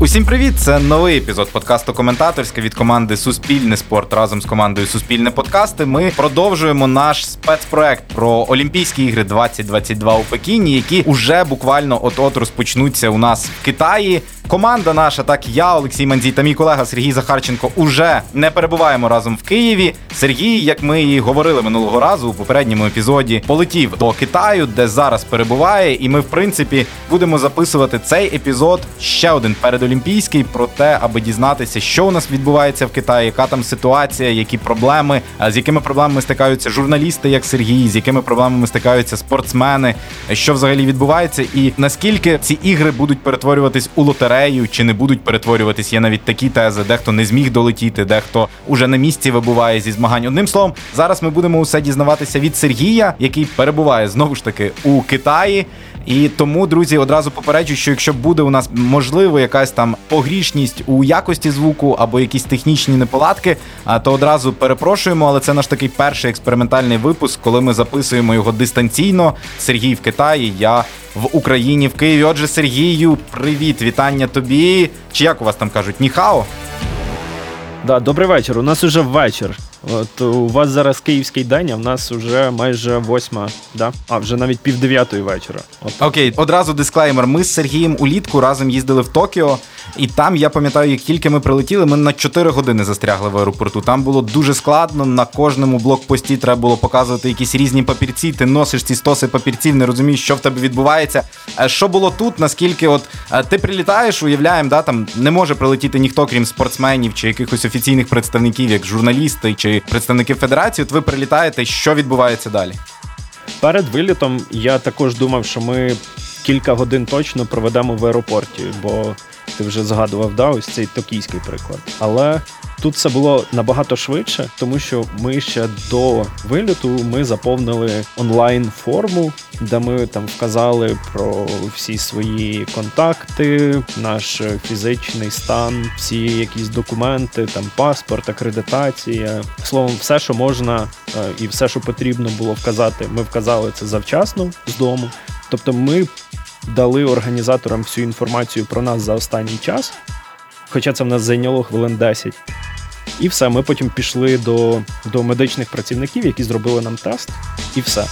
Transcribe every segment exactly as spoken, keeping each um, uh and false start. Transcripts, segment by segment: Усім привіт! Це новий епізод подкасту «Коментаторське» від команди «Суспільне Спорт» разом з командою «Суспільне Подкасти». Ми продовжуємо наш спецпроект про Олімпійські ігри двадцять двадцять два у Пекіні, які уже буквально от-от розпочнуться у нас в Китаї. Команда наша, так я, Олексій Мандзій, та мій колега Сергій Захарченко уже не перебуваємо разом в Києві. Сергій, як ми і говорили минулого разу у попередньому епізоді, полетів до Китаю, де зараз перебуває. І ми, в принципі, будемо записувати цей епізод, ще один передолімпійський, про те, аби дізнатися, що у нас відбувається в Китаї, яка там ситуація, які проблеми, з якими проблемами стикаються журналісти, як Сергій, з якими проблемами стикаються спортсмени, що взагалі відбувається і наскільки ці ігри будуть перетворюватись у лотерею. Чи не будуть перетворюватись, є навіть такі тези, дехто не зміг долетіти, дехто уже на місці вибуває зі змагань. Одним словом, зараз ми будемо усе дізнаватися від Сергія, який перебуває, знову ж таки, у Китаї. І тому, друзі, одразу попереджу, що якщо буде у нас, можливо, якась там погрішність у якості звуку або якісь технічні неполадки, то одразу перепрошуємо, але це наш такий перший експериментальний випуск, коли ми записуємо його дистанційно. Сергій в Китаї, я в Україні, в Києві. Отже, Сергію, привіт, вітання тобі. Чи як у вас там кажуть, ніхао? Да, добрий вечір, у нас уже вечір. От у вас зараз київський день, а в нас вже майже восьма, да? А, вже навіть пів дев'ятої вечора. От. Окей, одразу дисклеймер. Ми з Сергієм улітку разом їздили в Токіо, і там, я пам'ятаю, як тільки ми прилетіли, ми на чотири години застрягли в аеропорту. Там було дуже складно, на кожному блокпості треба було показувати якісь різні папірці, ти носиш ці стоси папірців, не розумієш, що в тебе відбувається. Що було тут, наскільки от ти прилітаєш, уявляємо, да, там не може прилетіти ніхто, крім спортсменів чи якихось офіційних представників, як журналісти, чи представники федерації, от ви прилітаєте, що відбувається далі? Перед вилітом я також думав, що ми кілька годин точно проведемо в аеропорті, бо ти вже згадував, да, ось цей токійський приклад. Але тут це було набагато швидше, тому що ми ще до виліту ми заповнили онлайн-форму, де ми там вказали про всі свої контакти, наш фізичний стан, всі якісь документи, там паспорт, акредитація. Словом, все, що можна і все, що потрібно було вказати, ми вказали це завчасно з дому. Тобто ми дали організаторам всю інформацію про нас за останній час, хоча це в нас зайняло хвилин десять. І все, ми потім пішли до, до медичних працівників, які зробили нам тест, і все.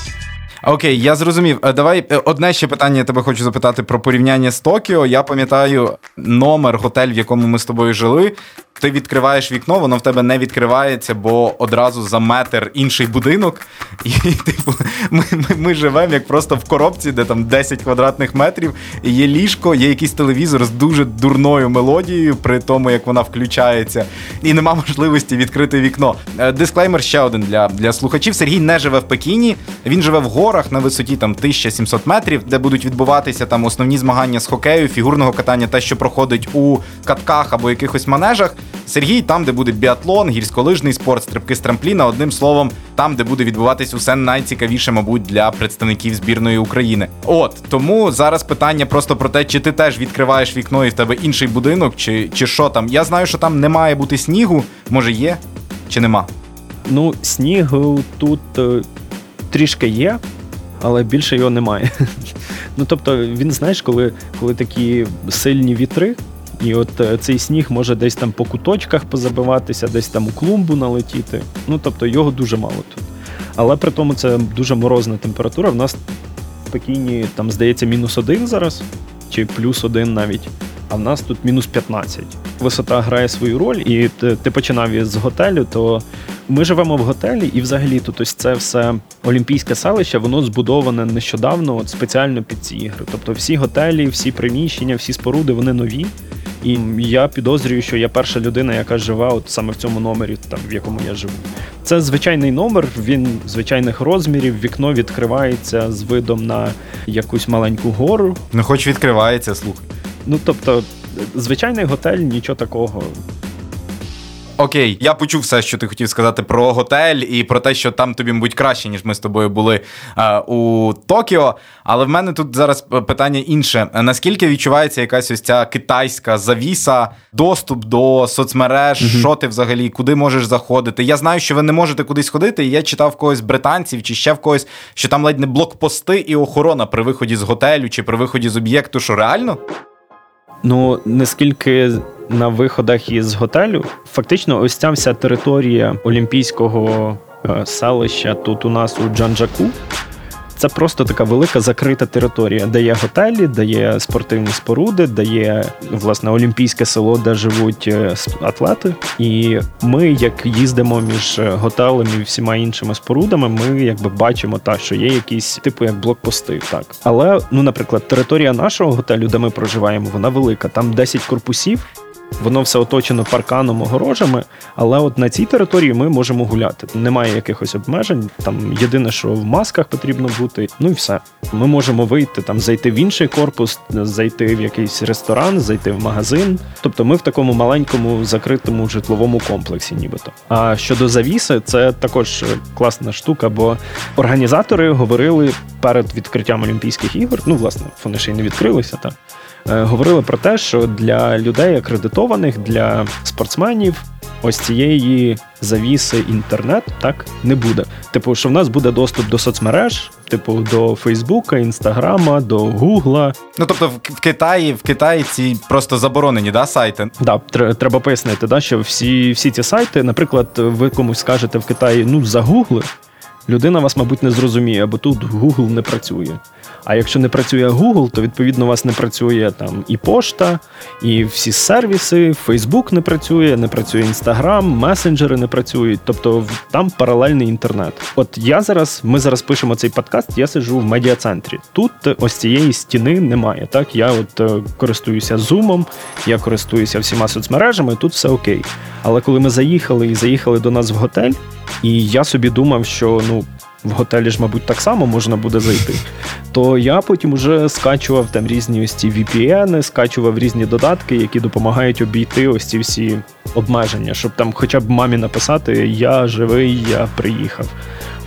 Окей, я зрозумів. Давай одне ще питання я тебе хочу запитати про порівняння з Токіо. Я пам'ятаю номер, готель, в якому ми з тобою жили. Ти відкриваєш вікно, воно в тебе не відкривається, бо одразу за метр інший будинок. І типу, ми, ми, ми живемо як просто в коробці, де там десять квадратних метрів, і є ліжко, є якийсь телевізор з дуже дурною мелодією, при тому, як вона включається, і нема можливості відкрити вікно. Дисклеймер ще один для, для слухачів. Сергій не живе в Пекіні, він живе в горах на висоті там тисяча сімсот метрів, де будуть відбуватися там основні змагання з хокею, фігурного катання, те, що проходить у катках або якихось манежах. Сергій там, де буде біатлон, гірськолижний спорт, стрибки з трампліна, одним словом, там, де буде відбуватись усе найцікавіше, мабуть, для представників збірної України. От, тому зараз питання просто про те, чи ти теж відкриваєш вікно і в тебе інший будинок, чи, чи що там. Я знаю, що там не має бути снігу, може є, чи нема? Ну, снігу тут е, трішки є, але більше його немає. Ну, тобто, він, знаєш, коли, коли такі сильні вітри, і от цей сніг може десь там по куточках позабиватися, десь там у клумбу налетіти. Ну, тобто його дуже мало тут. Але при тому це дуже морозна температура. В нас в Пекіні, там, здається, мінус один зараз, чи плюс один навіть. А в нас тут мінус п'ятнадцять. Висота грає свою роль, і ти, ти починав із готелю, то ми живемо в готелі, і взагалі тут ось це все олімпійське селище, воно збудоване нещодавно от спеціально під ці ігри. Тобто всі готелі, всі приміщення, всі споруди, вони нові. І я підозрюю, що я перша людина, яка живе от саме в цьому номері, там, в якому я живу. Це звичайний номер, він звичайних розмірів, вікно відкривається з видом на якусь маленьку гору. Ну хоч відкривається, слухай. Ну тобто, звичайний готель, нічого такого. Окей, я почув все, що ти хотів сказати про готель і про те, що там тобі, мабуть, краще, ніж ми з тобою були е, у Токіо. Але в мене тут зараз питання інше. Наскільки відчувається якась ось ця китайська завіса, доступ до соцмереж, mm-hmm. що ти взагалі, куди можеш заходити? Я знаю, що ви не можете кудись ходити, і я читав в когось британців чи ще в когось, що там ледь не блокпости і охорона при виході з готелю чи при виході з об'єкту. Що, реально? Ну, наскільки... На виходах із готелю фактично ось ця вся територія олімпійського селища тут у нас у Чжанцзякоу. Це просто така велика закрита територія, де є готелі, де є спортивні споруди, де є, власне, олімпійське село, де живуть атлети. І ми, як їздимо між готелем і всіма іншими спорудами, ми, якби, бачимо, та, що є якісь, типу, як блокпости, так. Але, ну, наприклад, територія нашого готелю, де ми проживаємо, вона велика. Там десять корпусів. Воно все оточено парканом, огорожами, але от на цій території ми можемо гуляти. Немає якихось обмежень, там єдине, що в масках потрібно бути, ну і все. Ми можемо вийти, там, зайти в інший корпус, зайти в якийсь ресторан, зайти в магазин. Тобто ми в такому маленькому закритому житловому комплексі нібито. А щодо завіси, це також класна штука, бо організатори говорили перед відкриттям Олімпійських ігор, ну, власне, вони ще й не відкрилися, так. Говорили про те, що для людей акредитованих, для спортсменів ось цієї завіси інтернет так не буде. Типу, що в нас буде доступ до соцмереж, типу до Фейсбука, Інстаграма, до Гугла. Ну, тобто в Китаї, в Китаї ці просто заборонені, да, сайти? Да, треба пояснити, да, що всі, всі ці сайти, наприклад, ви комусь скажете в Китаї, ну, загугли, людина вас, мабуть, не зрозуміє, бо тут Google не працює. А якщо не працює Google, то, відповідно, у вас не працює там і пошта, і всі сервіси, Facebook не працює, не працює Instagram, месенджери не працюють, тобто там паралельний інтернет. От я зараз, ми зараз пишемо цей подкаст, я сиджу в медіа-центрі. Тут ось цієї стіни немає, так? Я от користуюся Zoom, я користуюся всіма соцмережами, тут все окей. Але коли ми заїхали і заїхали до нас в готель, і я собі думав, що, ну, в готелі ж, мабуть, так само можна буде зайти, то я потім уже скачував там різні ось ці ві пі ен, скачував різні додатки, які допомагають обійти ось ці всі обмеження, щоб там хоча б мамі написати «Я живий, я приїхав».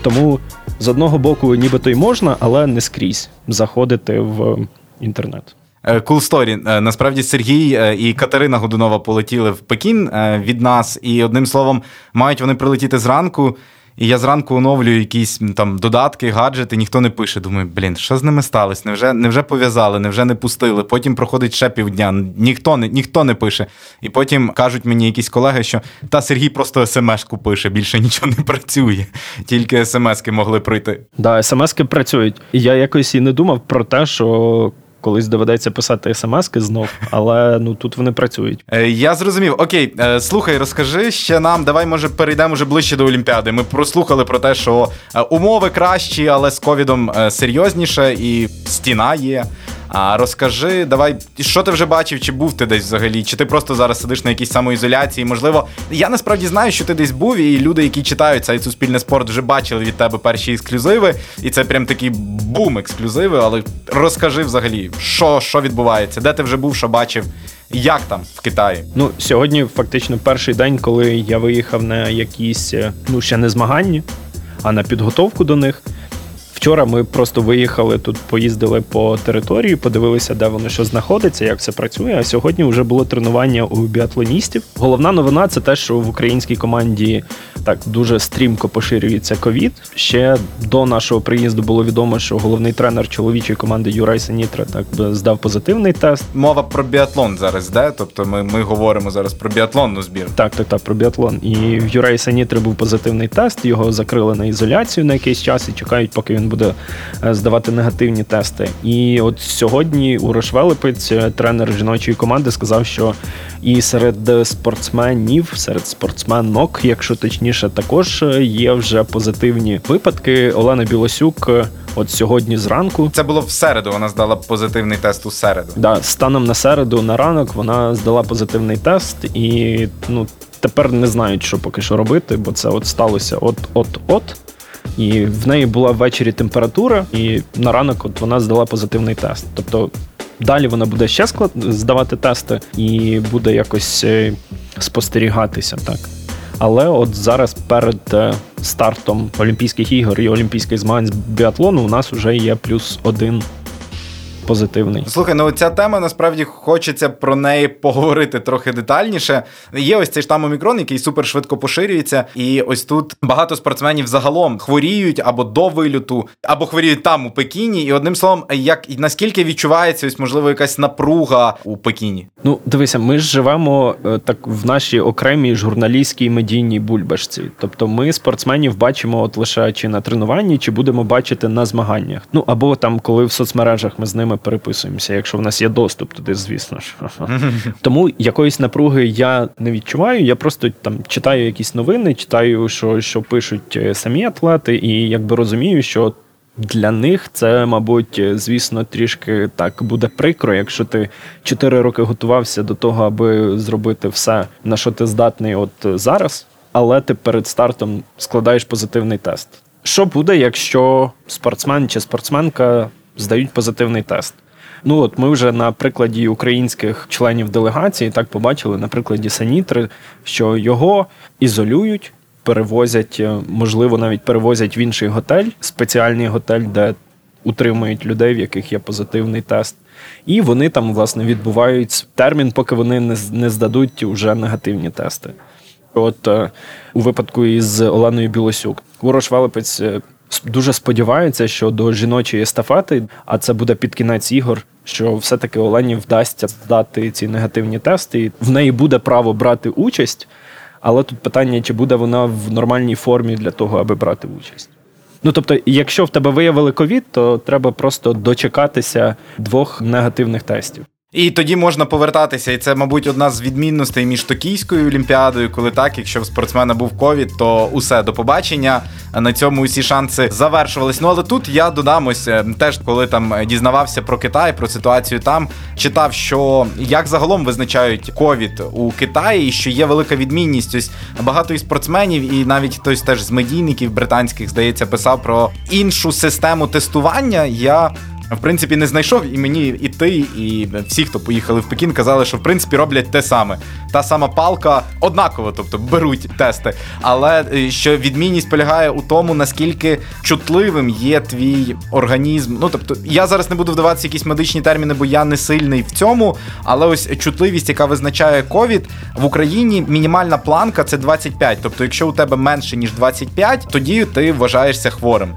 Тому, з одного боку, нібито й можна, але не скрізь заходити в інтернет. Cool story. Насправді Сергій і Катерина Годунова полетіли в Пекін від нас, і, одним словом, мають вони прилетіти зранку. І я зранку оновлюю якісь там додатки, гаджети, ніхто не пише. Думаю, блін, що з ними сталося? Невже, невже пов'язали, невже не пустили? Потім проходить ще півдня, ніхто не, ніхто не пише. І потім кажуть мені якісь колеги, що та Сергій просто смс-ку пише, більше нічого не працює. Тільки смс-ки могли пройти. Да, смс-ки працюють. Я якось і не думав про те, що... Колись доведеться писати смс-ки знов, але ну тут вони працюють. Я зрозумів. Окей, слухай, розкажи ще нам, давай, може, перейдемо вже ближче до Олімпіади. Ми прослухали про те, що умови кращі, але з ковідом серйозніше і стіна є. А розкажи, давай, що ти вже бачив, чи був ти десь взагалі, чи ти просто зараз сидиш на якійсь самоізоляції, можливо, я насправді знаю, що ти десь був, і люди, які читають сайт «Суспільне спорт», вже бачили від тебе перші ексклюзиви, і це прям такі бум-ексклюзиви, але розкажи взагалі, що, що відбувається, де ти вже був, що бачив, як там в Китаї? Ну, сьогодні фактично перший день, коли я виїхав на якісь, ну, ще не змагання, а на підготовку до них. Вчора ми просто виїхали тут, поїздили по території, подивилися, де воно що знаходиться, як це працює, а сьогодні вже було тренування у біатлоністів. Головна новина – це те, що в українській команді так дуже стрімко поширюється ковід. Ще до нашого приїзду було відомо, що головний тренер чоловічої команди Юрай Санітра так здав позитивний тест. Мова про біатлон зараз, де? Тобто ми, ми говоримо зараз про біатлонну збірну. Так, так, так, про біатлон. І в Юраї Санітри був позитивний тест, його закрили на ізоляцію на якийсь час і чекають, поки він буде здавати негативні тести. І от сьогодні Урош Велепець, тренер жіночої команди, сказав, що і серед спортсменів, серед спортсменок, якщо точніше, також є вже позитивні випадки. Олена Білосюк от сьогодні зранку. Це було в середу, вона здала позитивний тест у середу. Да, станом на середу, на ранок, вона здала позитивний тест і, ну, тепер не знають, що поки що робити, бо це от сталося от-от-от. І в неї була ввечері температура, і на ранок от вона здала позитивний тест. Тобто далі вона буде ще склад... здавати тести і буде якось спостерігатися, так. Але от зараз перед стартом Олімпійських ігор і Олімпійських змагань з біатлону у нас вже є плюс один позитивний. Слухай, ну ця тема, насправді, хочеться про неї поговорити трохи детальніше. Є ось цей штам омікрон, який супершвидко поширюється, і ось тут багато спортсменів загалом хворіють або до вильоту, або хворіють там, у Пекіні. І одним словом, як наскільки відчувається ось, можливо, якась напруга у Пекіні? Ну, дивися, ми ж живемо так в нашій окремій журналістській медійній бульбашці. Тобто ми спортсменів бачимо от лише чи на тренуванні, чи будемо бачити на змаганнях. Ну, або там, коли в соцмережах ми з ними переписуємося, якщо в нас є доступ туди, звісно ж. Тому якоїсь напруги я не відчуваю, я просто там читаю якісь новини, читаю, що, що пишуть самі атлети, і якби розумію, що для них це, мабуть, звісно, трішки так буде прикро, якщо ти чотири роки готувався до того, аби зробити все, на що ти здатний от зараз, але ти перед стартом складаєш позитивний тест. Що буде, якщо спортсмен чи спортсменка здають позитивний тест? Ну от ми вже на прикладі українських членів делегації так побачили, на прикладі Санітри, що його ізолюють, перевозять, можливо, навіть перевозять в інший готель, спеціальний готель, де утримують людей, в яких є позитивний тест. І вони там, власне, відбувають термін, поки вони не здадуть уже негативні тести. От у випадку із Оленою Білосюк. Урош Велепець дуже сподівається, що до жіночої естафети, а це буде під кінець ігор, що все-таки Олені вдасться здати ці негативні тести, і в неї буде право брати участь, але тут питання, чи буде вона в нормальній формі для того, аби брати участь. Ну, тобто, якщо в тебе виявили ковід, то треба просто дочекатися двох негативних тестів. І тоді можна повертатися, і це, мабуть, одна з відмінностей між Токійською Олімпіадою, коли так, якщо в спортсмена був ковід, то усе, до побачення, на цьому усі шанси завершувались. Ну, але тут я додам ось, теж коли там дізнавався про Китай, про ситуацію там, читав, що як загалом визначають ковід у Китаї, і що є велика відмінність. Ось багато і спортсменів, і навіть хтось теж з медійників британських, здається, писав про іншу систему тестування. Я... В принципі, не знайшов, і мені, і ти, і всі, хто поїхали в Пекін, казали, що, в принципі, роблять те саме. Та сама палка однаково, тобто, беруть тести. Але що відмінність полягає у тому, наскільки чутливим є твій організм. Ну, тобто, я зараз не буду вдаватися в якісь медичні терміни, бо я не сильний в цьому, але ось чутливість, яка визначає ковід, в Україні мінімальна планка – це двадцять п'ять. Тобто, якщо у тебе менше, ніж двадцять п'ять, тоді ти вважаєшся хворим.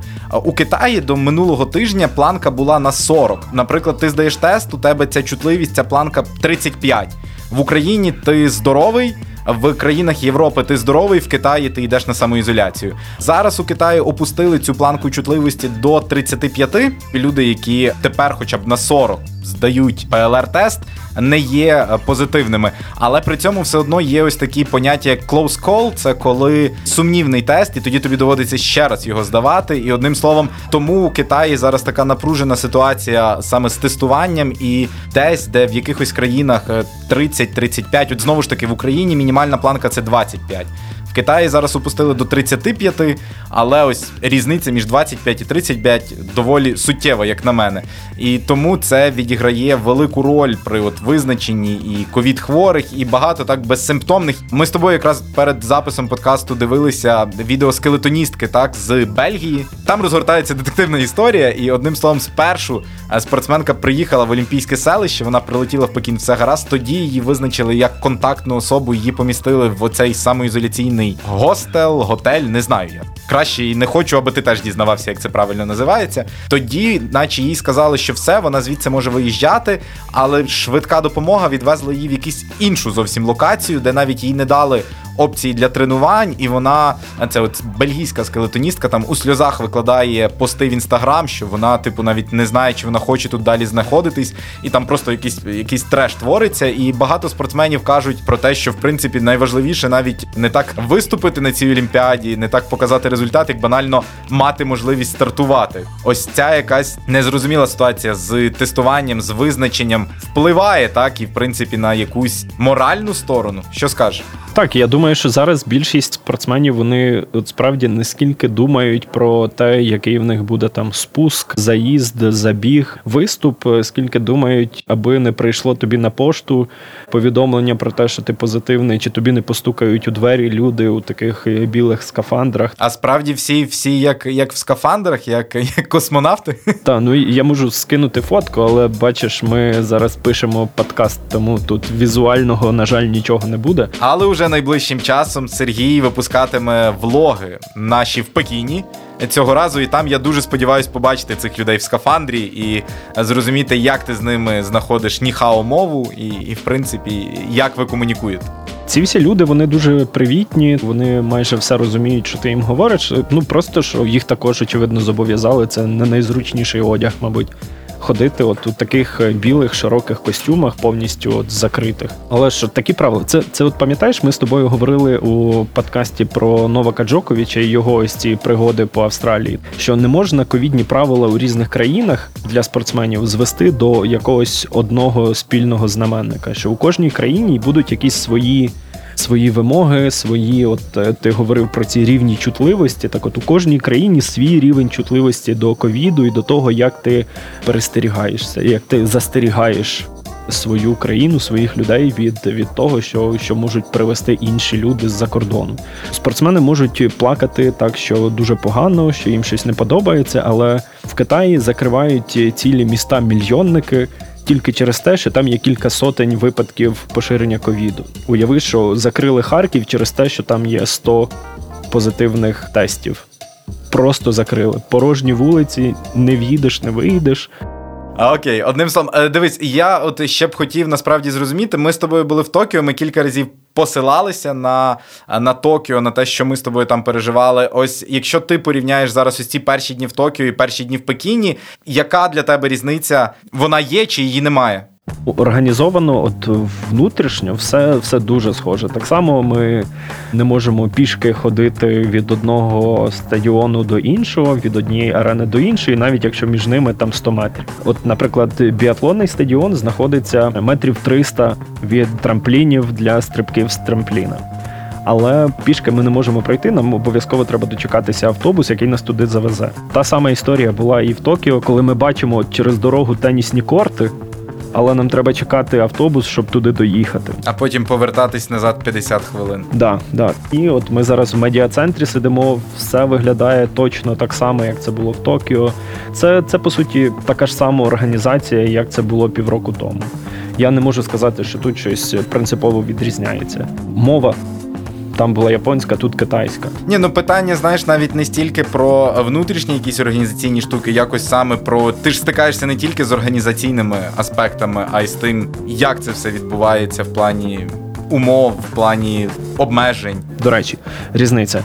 У Китаї до минулого тижня планка була на сорок. Наприклад, ти здаєш тест, у тебе ця чутливість, ця планка тридцять п'ять. В Україні ти здоровий, в країнах Європи ти здоровий, в Китаї ти йдеш на самоізоляцію. Зараз у Китаї опустили цю планку чутливості до тридцять п'ять. Люди, які тепер хоча б на сорок здають пе ел ар-тест, не є позитивними. Але при цьому все одно є ось такі поняття, як close call, це коли сумнівний тест, і тоді тобі доводиться ще раз його здавати. І одним словом, тому у Китаї зараз така напружена ситуація саме з тестуванням, і десь, де в якихось країнах тридцять тридцять п'ять, от знову ж таки в Україні мінімальна планка – це двадцять п'ять. В Китаї зараз опустили до тридцять п'ять, але ось різниця між двадцять п'ять і тридцять п'ять доволі суттєва, як на мене. І тому це відіграє велику роль при от визначенні і ковід-хворих, і багато так безсимптомних. Ми з тобою якраз перед записом подкасту дивилися відео скелетоністки, так, з Бельгії. Там розгортається детективна історія, і одним словом, спершу спортсменка приїхала в Олімпійське селище, вона прилетіла в Пекін, все гаразд, тоді її визначили як контактну особу, її помістили в оцей самоізоляційний гостел, готель, не знаю я. Краще і не хочу, аби ти теж дізнавався, як це правильно називається. Тоді, наче їй сказали, що все, вона звідси може виїжджати, але швидка допомога відвезла її в якусь іншу зовсім локацію, де навіть їй не дали опції для тренувань, і вона, це от бельгійська скелетоністка, там у сльозах викладає пости в Інстаграм, що вона, типу, навіть не знає, чи вона хоче тут далі знаходитись, і там просто якийсь, якийсь треш твориться, і багато спортсменів кажуть про те, що, в принципі, найважливіше навіть не так виступити на цій Олімпіаді, не так показати результат, як банально мати можливість стартувати. Ось ця якась незрозуміла ситуація з тестуванням, з визначенням впливає, так, і, в принципі, на якусь моральну сторону. Що скажеш? Так, я думаю, що зараз більшість спортсменів, вони от справді не скільки думають про те, який в них буде там спуск, заїзд, забіг, виступ, скільки думають, аби не прийшло тобі на пошту повідомлення про те, що ти позитивний, чи тобі не постукають у двері люди у таких білих скафандрах. А справді всі, всі як, як в скафандрах, як, як космонавти? Так, ну я можу скинути фотку, але бачиш, ми зараз пишемо подкаст, тому тут візуального, на жаль, нічого не буде. Але вже найближчим часом Сергій випускатиме влоги наші в Пекіні цього разу, і там я дуже сподіваюся побачити цих людей в скафандрі і зрозуміти, як ти з ними знаходиш ніхао мову і, і в принципі, як ви комунікуєте. Ці всі люди, вони дуже привітні, вони майже все розуміють, що ти їм говориш. Ну, просто, що їх також, очевидно, зобов'язали. Це не найзручніший одяг, мабуть, ходити от у таких білих, широких костюмах, повністю от закритих. Але що, такі правила. Це, це от пам'ятаєш, ми з тобою говорили у подкасті про Новака Джоковіча і його ось ці пригоди по Австралії, що не можна ковідні правила у різних країнах для спортсменів звести до якогось одного спільного знаменника, що у кожній країні будуть якісь свої свої вимоги, свої, от ти говорив про ці рівні чутливості, так от у кожній країні свій рівень чутливості до ковіду і до того, як ти перестерігаєшся, як ти застерігаєш свою країну, своїх людей від, від того, що, що можуть привести інші люди з-за кордону. Спортсмени можуть плакати так, що дуже погано, що їм щось не подобається, але в Китаї закривають цілі міста-мільйонники, тільки через те, що там є кілька сотень випадків поширення ковіду. Уяви, що закрили Харків через те, що там є сто позитивних тестів. Просто закрили. Порожні вулиці, не в'їдеш, не виїдеш. А окей, одним словом, дивись, я от ще б хотів насправді зрозуміти, ми з тобою були в Токіо, ми кілька разів посилалися на, на Токіо, на те, що ми з тобою там переживали. Ось, якщо ти порівняєш зараз ось ці перші дні в Токіо і перші дні в Пекіні, яка для тебе різниця? Вона є чи її немає? Організовано от внутрішньо все, все дуже схоже. Так само ми не можемо пішки ходити від одного стадіону до іншого, від однієї арени до іншої, навіть якщо між ними там сто метрів. От, наприклад, біатлонний стадіон знаходиться метрів триста від трамплінів для стрибків з трампліна. Але пішки ми не можемо пройти, нам обов'язково треба дочекатися автобус, який нас туди завезе. Та сама історія була і в Токіо, коли ми бачимо через дорогу тенісні корти, але нам треба чекати автобус, щоб туди доїхати. А потім повертатись назад п'ятдесят хвилин. Да, да. І от ми зараз в медіа-центрі сидимо, все виглядає точно так само, як це було в Токіо. Це, це по суті, така ж сама організація, як це було півроку тому. Я не можу сказати, що тут щось принципово відрізняється. Мова. Там була японська, тут китайська. Ні, ну питання, знаєш, навіть не стільки про внутрішні якісь організаційні штуки, якось саме про... Ти ж стикаєшся не тільки з організаційними аспектами, а й з тим, як це все відбувається в плані умов, в плані обмежень. До речі, різниця.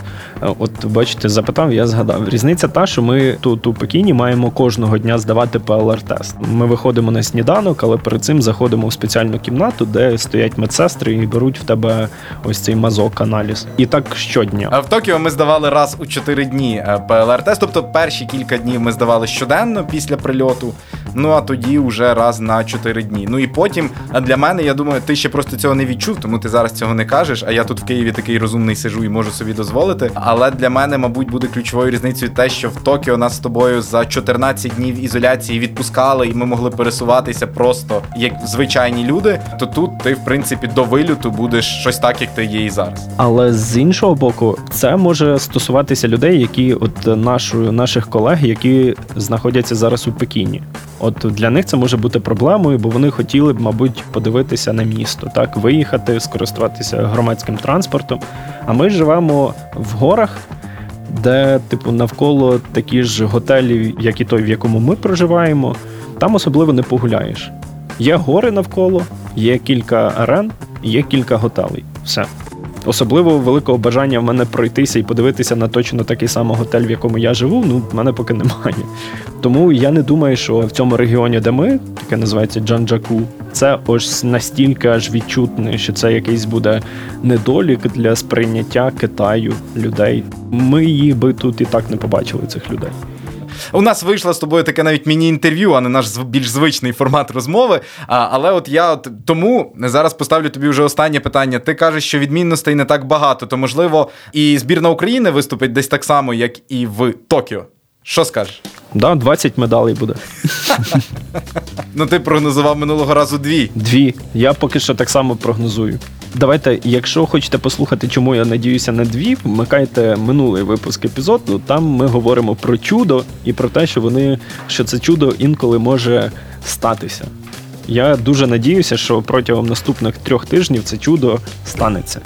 От, бачите, запитав, я згадав. Різниця та, що ми тут у Пекіні маємо кожного дня здавати пе ел ар тест. Ми виходимо на сніданок, але перед цим заходимо в спеціальну кімнату, де стоять медсестри і беруть в тебе ось цей мазок, аналіз. І так щодня. А в Токіо ми здавали раз у чотири дні пе ел ар тест, тобто перші кілька днів ми здавали щоденно після прильоту, ну а тоді вже раз на чотири дні. Ну і потім, для мене, я думаю, ти ще просто цього не відчув, тому ти зараз цього не кажеш, а я тут в Києві такий розумний сижу і можу собі дозволити. Але для мене, мабуть, буде ключовою різницею те, що в Токіо нас з тобою за чотирнадцять днів ізоляції відпускали, і ми могли пересуватися просто як звичайні люди, то тут ти, в принципі, до вильоту будеш щось так, як ти є і зараз. Але з іншого боку, це може стосуватися людей, які от нашою, наших колег, які знаходяться зараз у Пекіні. От для них це може бути проблемою, бо вони хотіли б, мабуть, подивитися на місто, так, виїхати, скористуватися громадським транспортом. А ми живемо в горах, де, типу, навколо такі ж готелі, як і той, в якому ми проживаємо, там особливо не погуляєш. Є гори навколо, є кілька арен, є кілька готелей. Все. Особливо великого бажання в мене пройтися і подивитися на точно такий самий готель, в якому я живу, ну, в мене поки немає. Тому я не думаю, що в цьому регіоні, де ми, яке називається Чжанцзякоу, це ось настільки аж відчутне, що це якийсь буде недолік для сприйняття Китаю людей. Ми їх би тут і так не побачили, цих людей. У нас вийшло з тобою таке навіть міні-інтерв'ю, а не наш більш звичний формат розмови. А, але от я от тому зараз поставлю тобі вже останнє питання. Ти кажеш, що відмінностей не так багато, то, можливо, і збірна України виступить десь так само, як і в Токіо. Що скажеш? Да, двадцять медалей буде. Ну, ти прогнозував минулого разу дві. Дві. Я поки що так само прогнозую. Давайте, якщо хочете послухати, чому я надіюся на дві, вмикайте минулий випуск епізоду. Там ми говоримо про чудо і про те, що вони, що це чудо інколи може статися. Я дуже надіюся, що протягом наступних трьох тижнів це чудо станеться.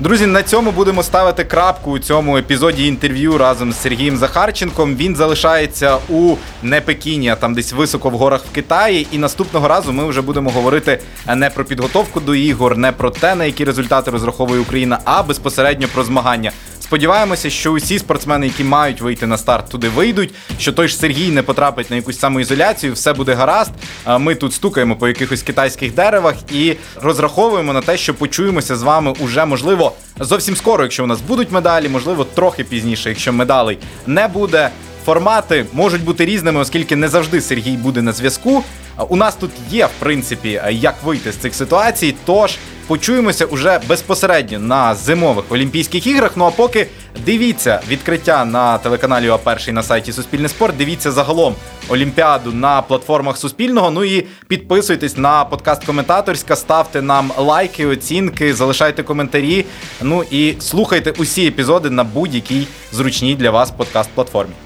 Друзі, на цьому будемо ставити крапку у цьому епізоді інтерв'ю разом з Сергієм Захарченком. Він залишається у не Пекіні, а там десь високо в горах в Китаї. І наступного разу ми вже будемо говорити не про підготовку до ігор, не про те, на які результати розраховує Україна, а безпосередньо про змагання. Сподіваємося, що усі спортсмени, які мають вийти на старт, туди вийдуть, що той ж Сергій не потрапить на якусь самоізоляцію, все буде гаразд. Ми тут стукаємо по якихось китайських деревах і розраховуємо на те, що почуємося з вами уже, можливо, зовсім скоро, якщо у нас будуть медалі, можливо, трохи пізніше, якщо медалей не буде. Формати можуть бути різними, оскільки не завжди Сергій буде на зв'язку. У нас тут є, в принципі, як вийти з цих ситуацій, тож почуємося уже безпосередньо на зимових Олімпійських іграх. Ну а поки дивіться відкриття на телеканалі «О перший», на сайті «Суспільний спорт», дивіться загалом Олімпіаду на платформах Суспільного, ну і підписуйтесь на подкаст «Коментаторська», ставте нам лайки, оцінки, залишайте коментарі, ну і слухайте усі епізоди на будь-якій зручній для вас подкаст-платформі.